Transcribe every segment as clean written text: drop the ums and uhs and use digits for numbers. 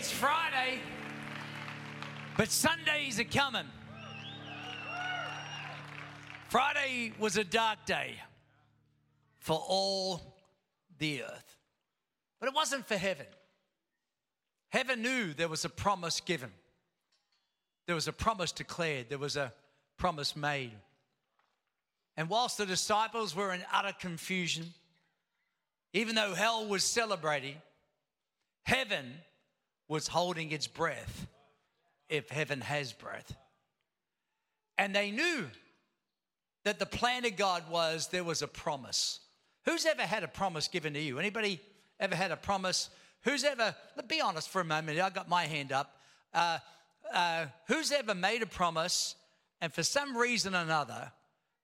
It's Friday, but Sundays are coming. Friday was a dark day for all the earth, but it wasn't for heaven. Heaven knew there was a promise given. There was a promise declared. There was a promise made. And whilst the disciples were in utter confusion, even though hell was celebrating, heaven was holding its breath, if heaven has breath. And they knew that the plan of God was there was a promise. Who's ever had a promise given to you? Anybody ever had a promise? Who's ever, be honest for a moment, I got my hand up. Who's ever made a promise and for some reason or another,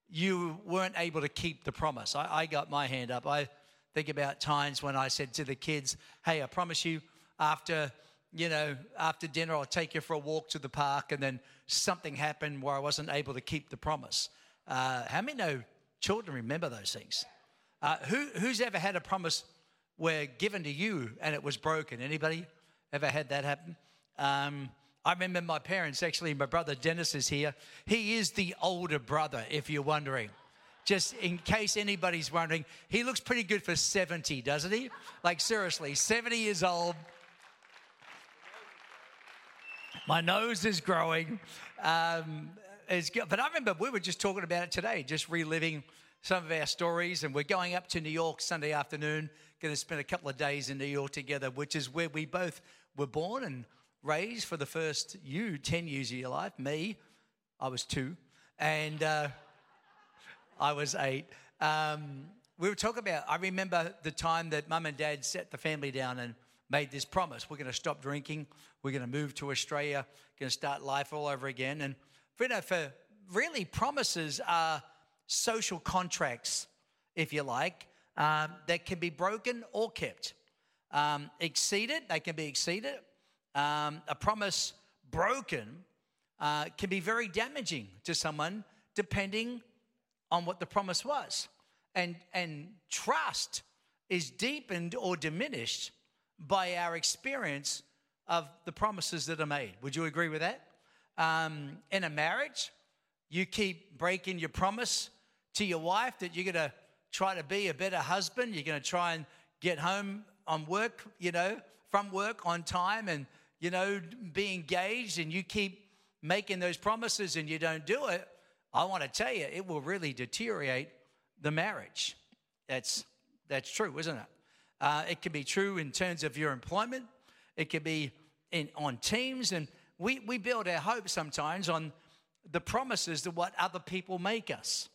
you weren't able to keep the promise? I got my hand up. I think about times when I said to the kids, hey, I promise you after dinner, I'll take you for a walk to the park. And then something happened where I wasn't able to keep the promise. How many know children remember those things? Who's ever had a promise where given to you and it was broken? Anybody ever had that happen? I remember my parents, actually, my brother Dennis is here. He is the older brother, if you're wondering. Just in case anybody's wondering, he looks pretty good for 70, doesn't he? Like, seriously, 70 years old. My nose is growing. But I remember we were just talking about it today, just reliving some of our stories. And we're going up to New York Sunday afternoon, going to spend a couple of days in New York together, which is where we both were born and raised for the first 10 years of your life. Me, I was 2, and I was 8. We were talking about, I remember the time that Mum and Dad set the family down and made this promise. We're going to stop drinking. We're going to move to Australia. Going to start life all over again. And for really, promises are social contracts, if you like, that can be broken or kept. They can be exceeded. A promise broken can be very damaging to someone, depending on what the promise was. And trust is deepened or diminished by our experience of the promises that are made. Would you agree with that? In a marriage, you keep breaking your promise to your wife that you're going to try to be a better husband. You're going to try and get home from work on time and be engaged, and you keep making those promises and you don't do it. I want to tell you, it will really deteriorate the marriage. That's true, isn't it? It can be true in terms of your employment. It can be on teams. And we build our hope sometimes on the promises to what other people make us.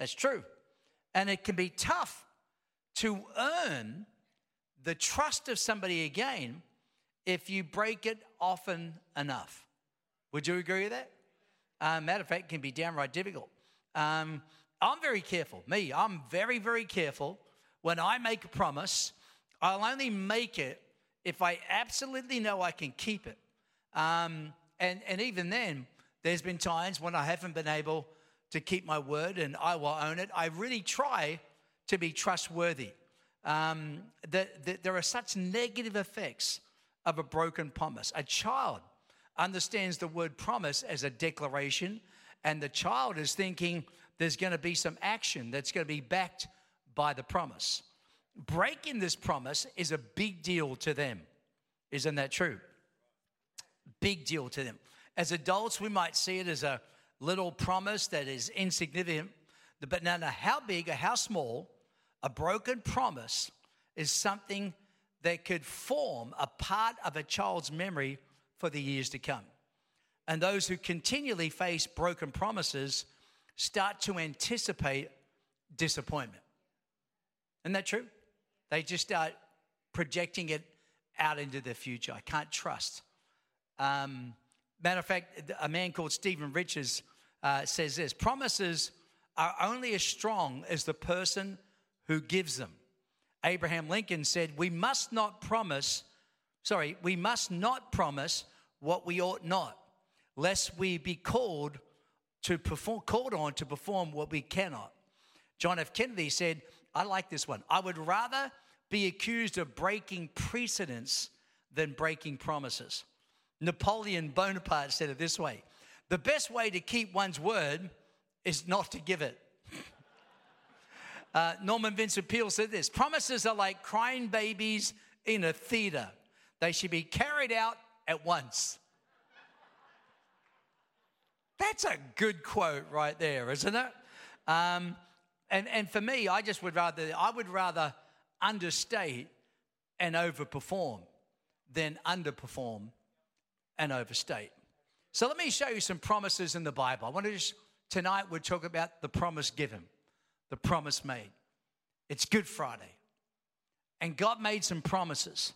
That's true. And it can be tough to earn the trust of somebody again if you break it often enough. Would you agree with that? Matter of fact, it can be downright difficult. I'm very careful. I'm very, very careful. When I make a promise, I'll only make it if I absolutely know I can keep it. And even then, there's been times when I haven't been able to keep my word, and I will own it. I really try to be trustworthy. There are such negative effects of a broken promise. A child understands the word promise as a declaration, and the child is thinking there's going to be some action that's going to be backed by the promise. Breaking this promise is a big deal to them. Isn't that true? Big deal to them. As adults, we might see it as a little promise that is insignificant, but no matter how big or how small, a broken promise is something that could form a part of a child's memory for the years to come. And those who continually face broken promises start to anticipate disappointment. Isn't that true? They just start projecting it out into the future. I can't trust. Matter of fact, a man called Stephen Richards says this: promises are only as strong as the person who gives them. Abraham Lincoln said, we must not promise what we ought not, lest we be called on to perform what we cannot. John F. Kennedy said, I like this one, I would rather be accused of breaking precedents than breaking promises. Napoleon Bonaparte said it this way: the best way to keep one's word is not to give it. Norman Vincent Peale said this: promises are like crying babies in a theater. They should be carried out at once. That's a good quote right there, isn't it? And for me, I just would rather, understate and overperform than underperform and overstate. So let me show you some promises in the Bible. I want to just, tonight we'll talk about the promise given, the promise made. It's Good Friday. And God made some promises.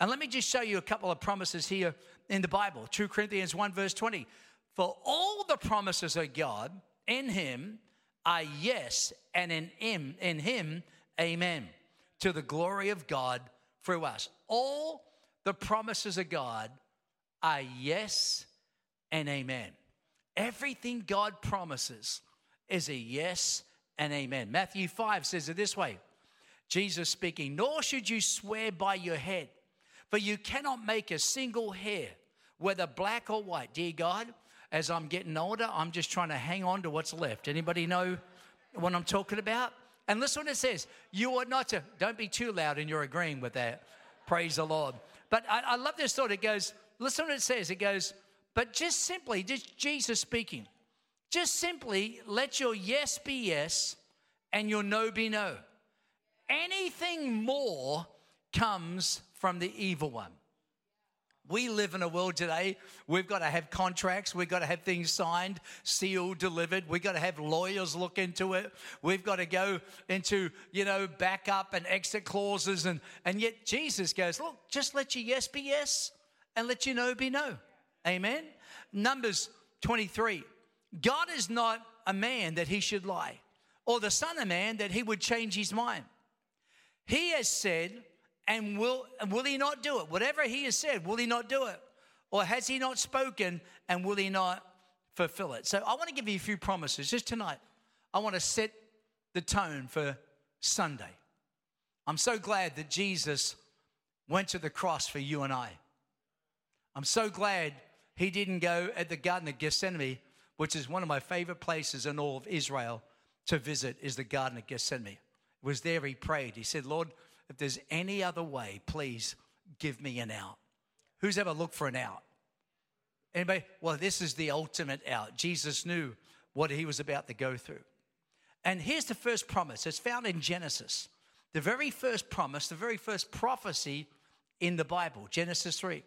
And let me just show you a couple of promises here in the Bible. 2 Corinthians 1 verse 20. For all the promises of God in him are yes, and in him, amen, to the glory of God through us. All the promises of God are yes and amen. Everything God promises is a yes and amen. Matthew 5 says it this way, Jesus speaking, nor should you swear by your head, for you cannot make a single hair, whether black or white. Dear God, as I'm getting older, I'm just trying to hang on to what's left. Anybody know what I'm talking about? And listen what it says. You are not to, don't be too loud and you're agreeing with that. Praise the Lord. But I love this thought. It goes, listen what it says. It goes, but just simply, just Jesus speaking, just simply let your yes be yes and your no be no. Anything more comes from the evil one. We live in a world today, we've got to have contracts, we've got to have things signed, sealed, delivered, we've got to have lawyers look into it, we've got to go into, you know, backup and exit clauses, and yet Jesus goes, look, just let your yes be yes, and let your no be no. Amen? Numbers 23, God is not a man that he should lie, or the son of man that he would change his mind. He has said, and will he not do it? Whatever he has said, will he not do it? Or has he not spoken, and will he not fulfill it? So I want to give you a few promises. Just tonight, I want to set the tone for Sunday. I'm so glad that Jesus went to the cross for you and I. I'm so glad he didn't go at the Garden of Gethsemane, which is one of my favorite places in all of Israel to visit, is the Garden of Gethsemane. It was there he prayed. He said, Lord, if there's any other way, please give me an out. Who's ever looked for an out? Anybody? Well, this is the ultimate out. Jesus knew what he was about to go through. And here's the first promise. It's found in Genesis. The very first promise, the very first prophecy in the Bible, Genesis 3.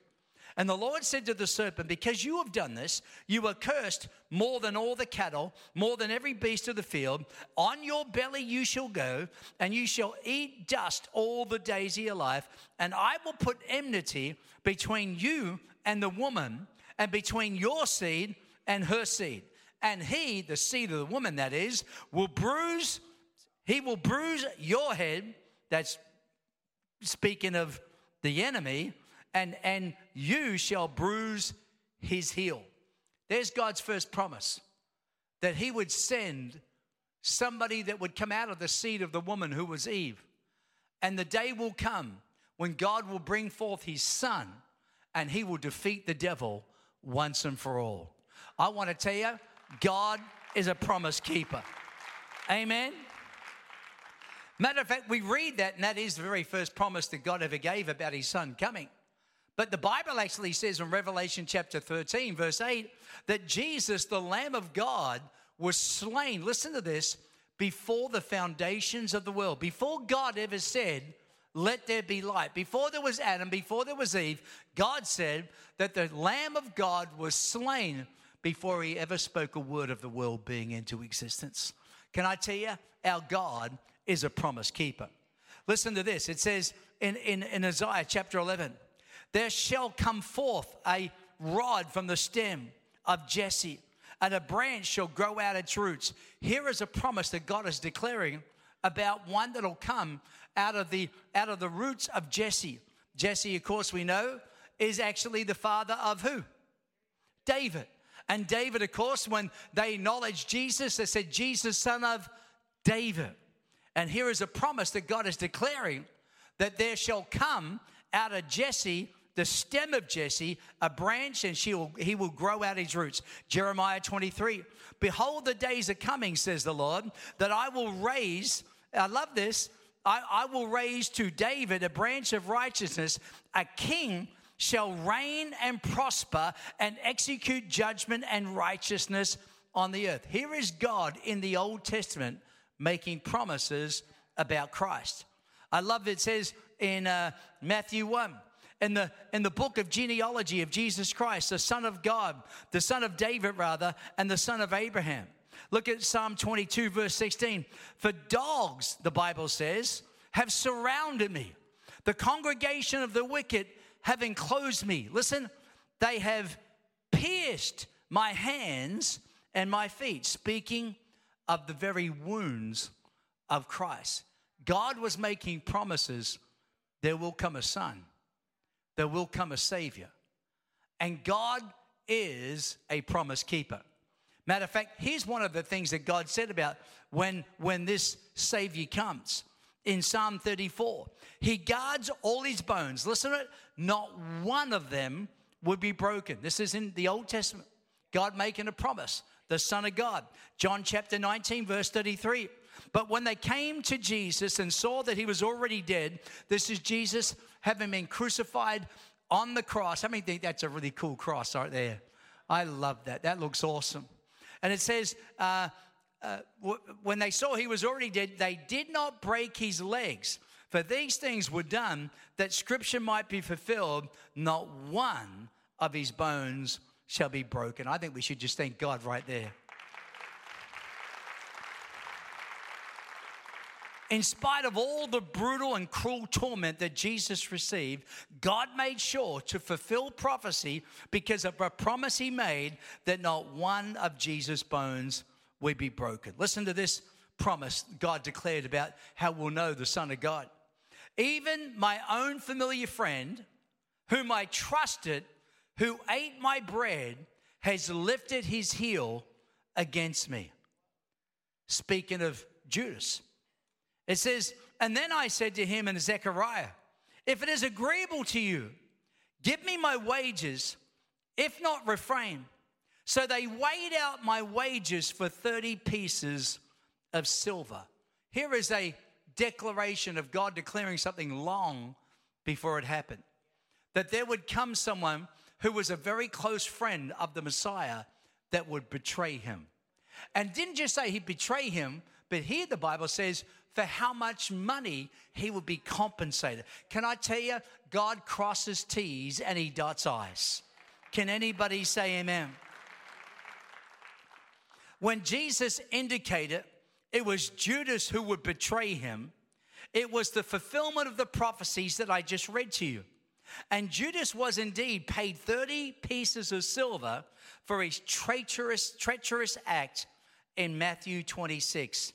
And the Lord said to the serpent, because you have done this, you are cursed more than all the cattle, more than every beast of the field. On your belly you shall go, and you shall eat dust all the days of your life. And I will put enmity between you and the woman, and between your seed and her seed. And he, the seed of the woman that is, will bruise your head. That's speaking of the enemy. And you shall bruise his heel. There's God's first promise, that he would send somebody that would come out of the seed of the woman who was Eve. And the day will come when God will bring forth his son, and he will defeat the devil once and for all. I want to tell you, God is a promise keeper. Amen. Matter of fact, we read that, and that is the very first promise that God ever gave about his son coming. But the Bible actually says in Revelation chapter 13, verse 8, that Jesus, the Lamb of God, was slain, listen to this, before the foundations of the world. Before God ever said, let there be light. Before there was Adam, before there was Eve, God said that the Lamb of God was slain before he ever spoke a word of the world being into existence. Can I tell you, our God is a promise keeper. Listen to this. It says in Isaiah chapter 11, there shall come forth a rod from the stem of Jesse, and a branch shall grow out its roots. Here is a promise that God is declaring about one that'll come out of the roots of Jesse. Jesse, of course, we know, is actually the father of who? David. And David, of course, when they acknowledged Jesus, they said, Jesus, son of David. And here is a promise that God is declaring, that there shall come out of Jesse the stem of Jesse, a branch, and he will grow out his roots. Jeremiah 23. Behold, the days are coming, says the Lord, that I will raise, I love this, I will raise to David a branch of righteousness, a king shall reign and prosper and execute judgment and righteousness on the earth. Here is God in the Old Testament making promises about Christ. I love it says in Matthew 1, in the book of genealogy of Jesus Christ, the Son of God, the Son of David rather, and the Son of Abraham. Look at Psalm 22 verse 16. For dogs, the Bible says, have surrounded me. The congregation of the wicked have enclosed me. Listen, they have pierced my hands and my feet, speaking of the very wounds of Christ. God was making promises. There will come a son. There will come a savior. And God is a promise keeper. Matter of fact, here's one of the things that God said about when this savior comes. In Psalm 34, he guards all his bones. Listen to it. Not one of them would be broken. This is in the Old Testament. God making a promise. The Son of God. John chapter 19, verse 33. But when they came to Jesus and saw that he was already dead, this is Jesus having been crucified on the cross. How many think that's a really cool cross right there? I love that. That looks awesome. And it says, when they saw he was already dead, they did not break his legs. For these things were done that Scripture might be fulfilled. Not one of his bones shall be broken. I think we should just thank God right there. In spite of all the brutal and cruel torment that Jesus received, God made sure to fulfill prophecy because of a promise he made that not one of Jesus' bones would be broken. Listen to this promise God declared about how we'll know the Son of God. Even my own familiar friend, whom I trusted, who ate my bread, has lifted his heel against me. Speaking of Judas. It says, and then I said to him and Zechariah, if it is agreeable to you, give me my wages, if not refrain. So they weighed out my wages for 30 pieces of silver. Here is a declaration of God declaring something long before it happened. That there would come someone who was a very close friend of the Messiah that would betray him. And didn't just say he'd betray him, but here the Bible says for how much money he would be compensated. Can I tell you, God crosses T's and he dots I's. Can anybody say amen? When Jesus indicated it was Judas who would betray him, it was the fulfillment of the prophecies that I just read to you. And Judas was indeed paid 30 pieces of silver for his treacherous act in Matthew 26,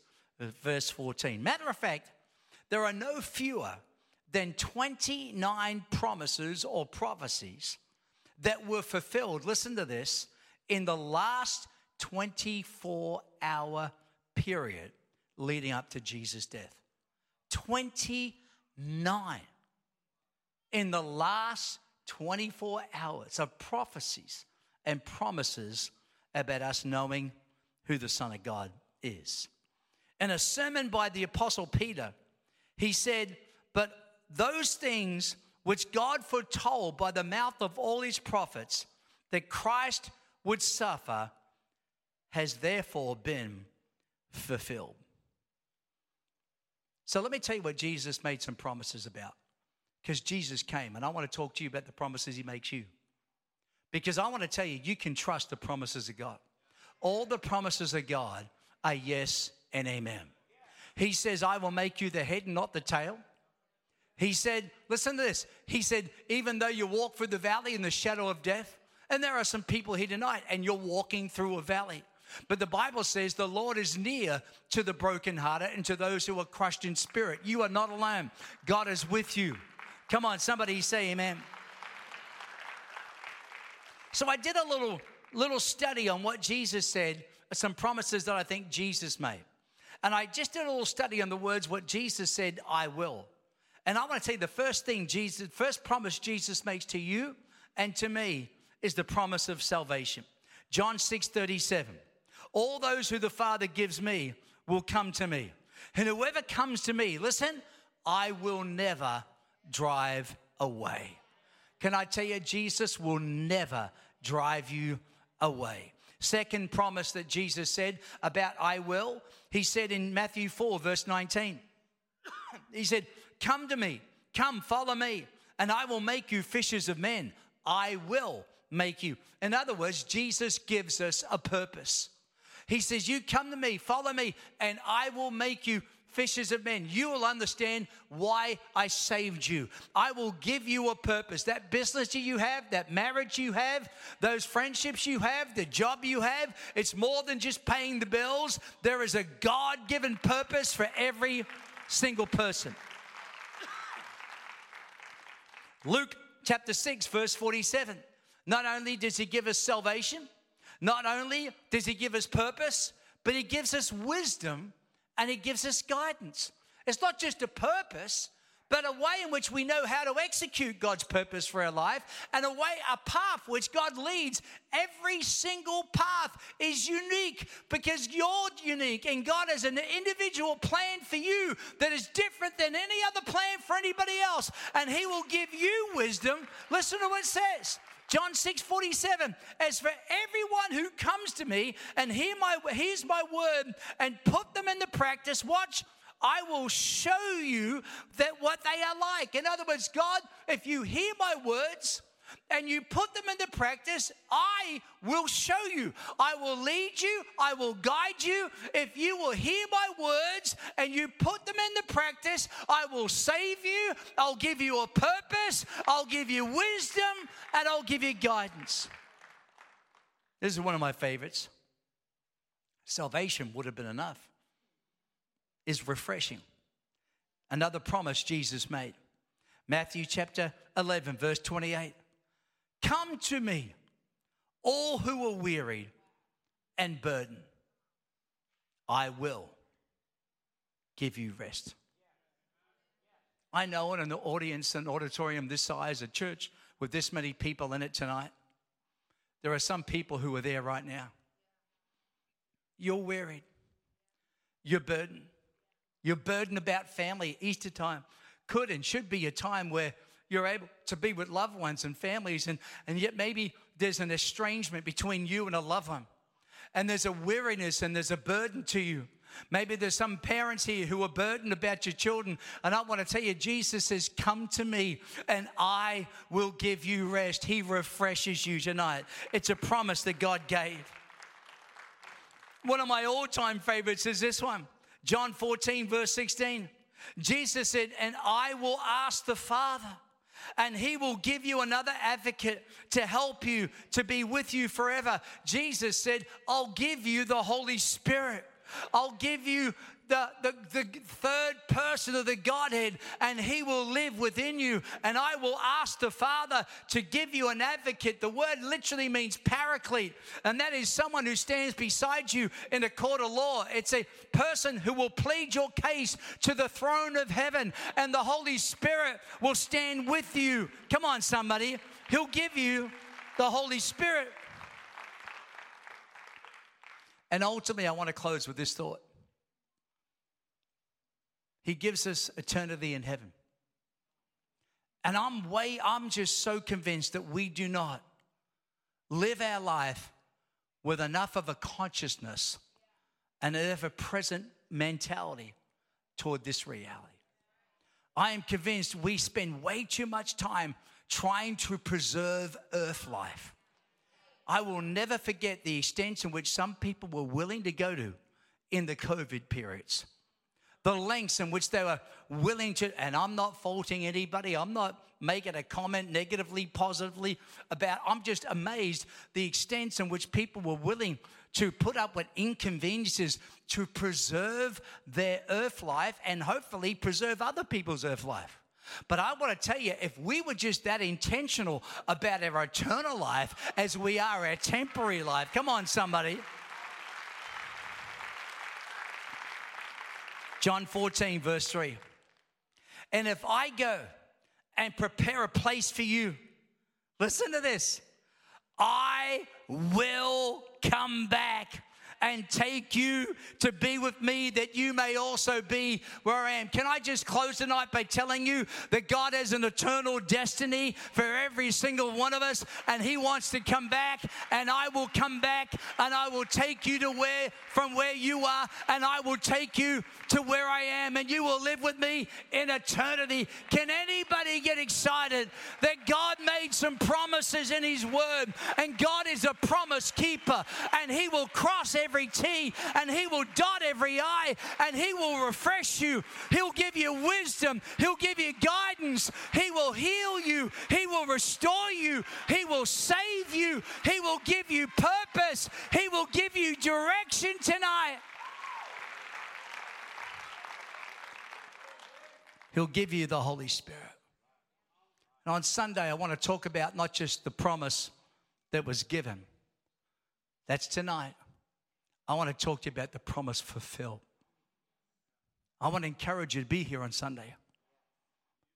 verse 14. Matter of fact, there are no fewer than 29 promises or prophecies that were fulfilled, listen to this, in the last 24-hour period leading up to Jesus' death. 29. In the last 24 hours of prophecies and promises about us knowing who the Son of God is. In a sermon by the Apostle Peter, he said, but those things which God foretold by the mouth of all his prophets that Christ would suffer has therefore been fulfilled. So let me tell you what Jesus made some promises about. Because Jesus came, and I want to talk to you about the promises he makes you. Because I want to tell you, you can trust the promises of God. All the promises of God are yes and amen. He says, I will make you the head and not the tail. He said, listen to this. He said, even though you walk through the valley in the shadow of death, and there are some people here tonight, and you're walking through a valley. But the Bible says the Lord is near to the brokenhearted and to those who are crushed in spirit. You are not alone. God is with you. Come on, somebody say amen. So I did a little study on what Jesus said, some promises that I think Jesus made. And I just did a little study on the words what Jesus said, I will. And I want to tell you the first thing Jesus, first promise Jesus makes to you and to me is the promise of salvation. John 6:37. All those who the Father gives me will come to me. And whoever comes to me, listen, I will never drive away. Can I tell you, Jesus will never drive you away. Second promise that Jesus said about I will, he said in Matthew 4, verse 19. He said, come to me, come follow me, and I will make you fishers of men. I will make you. In other words, Jesus gives us a purpose. He says, you come to me, follow me, and I will make you fishers of men. You will understand why I saved you. I will give you a purpose. That business you have, that marriage you have, those friendships you have, the job you have, it's more than just paying the bills. There is a God-given purpose for every single person. Luke chapter 6, verse 47. Not only does he give us salvation, not only does he give us purpose, but he gives us wisdom and he gives us guidance. It's not just a purpose, but a way in which we know how to execute God's purpose for our life, and a way, a path which God leads. Every single path is unique because you're unique, and God has an individual plan for you that is different than any other plan for anybody else, and he will give you wisdom. Listen to what it says. John 6:47, as for everyone who comes to me and hears my word and put them into practice, watch, I will show you that what they are like. In other words, God, if you hear my words and you put them into practice, I will show you. I will lead you. I will guide you. If you will hear my words and you put them into practice, I will save you. I'll give you a purpose. I'll give you wisdom, and I'll give you guidance. This is one of my favorites. Salvation would have been enough. It's refreshing. Another promise Jesus made. Matthew chapter 11, verse 28. Come to me, all who are weary and burdened. I will give you rest. I know in an audience, an auditorium this size, a church with this many people in it tonight, there are some people who are there right now. You're wearied. You're burdened. You're burdened about family. Easter time could and should be a time where you're able to be with loved ones and families, and yet maybe there's an estrangement between you and a loved one, and there's a weariness and there's a burden to you. Maybe there's some parents here who are burdened about your children, and I want to tell you, Jesus says, come to me and I will give you rest. He refreshes you tonight. It's a promise that God gave. One of my all-time favorites is this one, John 14, verse 16. Jesus said, and I will ask the Father, and he will give you another advocate to help you, to be with you forever. Jesus said, I'll give you the Holy Spirit. I'll give you the third person of the Godhead, and he will live within you. And I will ask the Father to give you an advocate. The word literally means paraclete, and that is someone who stands beside you in a court of law. It's a person who will plead your case to the throne of heaven, and the Holy Spirit will stand with you. Come on, somebody. He'll give you the Holy Spirit. And ultimately, I want to close with this thought. He gives us eternity in heaven. And I'm just so convinced that we do not live our life with enough of a consciousness and an ever-present mentality toward this reality. I am convinced we spend way too much time trying to preserve earth life. I will never forget the extent in which some people were willing to go to in the COVID periods. The lengths in which they were willing to, and I'm not faulting anybody. I'm not making a comment negatively, positively about, I'm just amazed the extent in which people were willing to put up with inconveniences to preserve their earth life and hopefully preserve other people's earth life. But I want to tell you, if we were just that intentional about our eternal life as we are our temporary life, come on, somebody. John 14, verse 3. And if I go and prepare a place for you, listen to this, I will come back and take you to be with me, that you may also be where I am. Can I just close tonight by telling you that God has an eternal destiny for every single one of us, and he wants to come back, and I will come back, and I will take you to where, from where you are, and I will take you to where I am, and you will live with me in eternity. Can anybody get excited that God made some promises in his word, and God is a promise keeper, and he will cross every T, and he will dot every I, and he will refresh you. He'll give you wisdom. He'll give you guidance. He will heal you. He will restore you. He will save you. He will give you purpose. He will give you direction tonight. He'll give you the Holy Spirit. And on Sunday, I want to talk about not just the promise that was given. That's tonight. I want to talk to you about the promise fulfilled. I want to encourage you to be here on Sunday.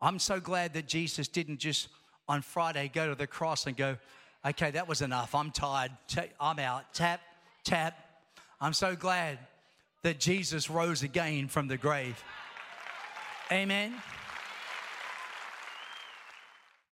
I'm so glad that Jesus didn't just on Friday go to the cross and go, okay, that was enough. I'm tired. I'm out. Tap, tap. I'm so glad that Jesus rose again from the grave. Amen.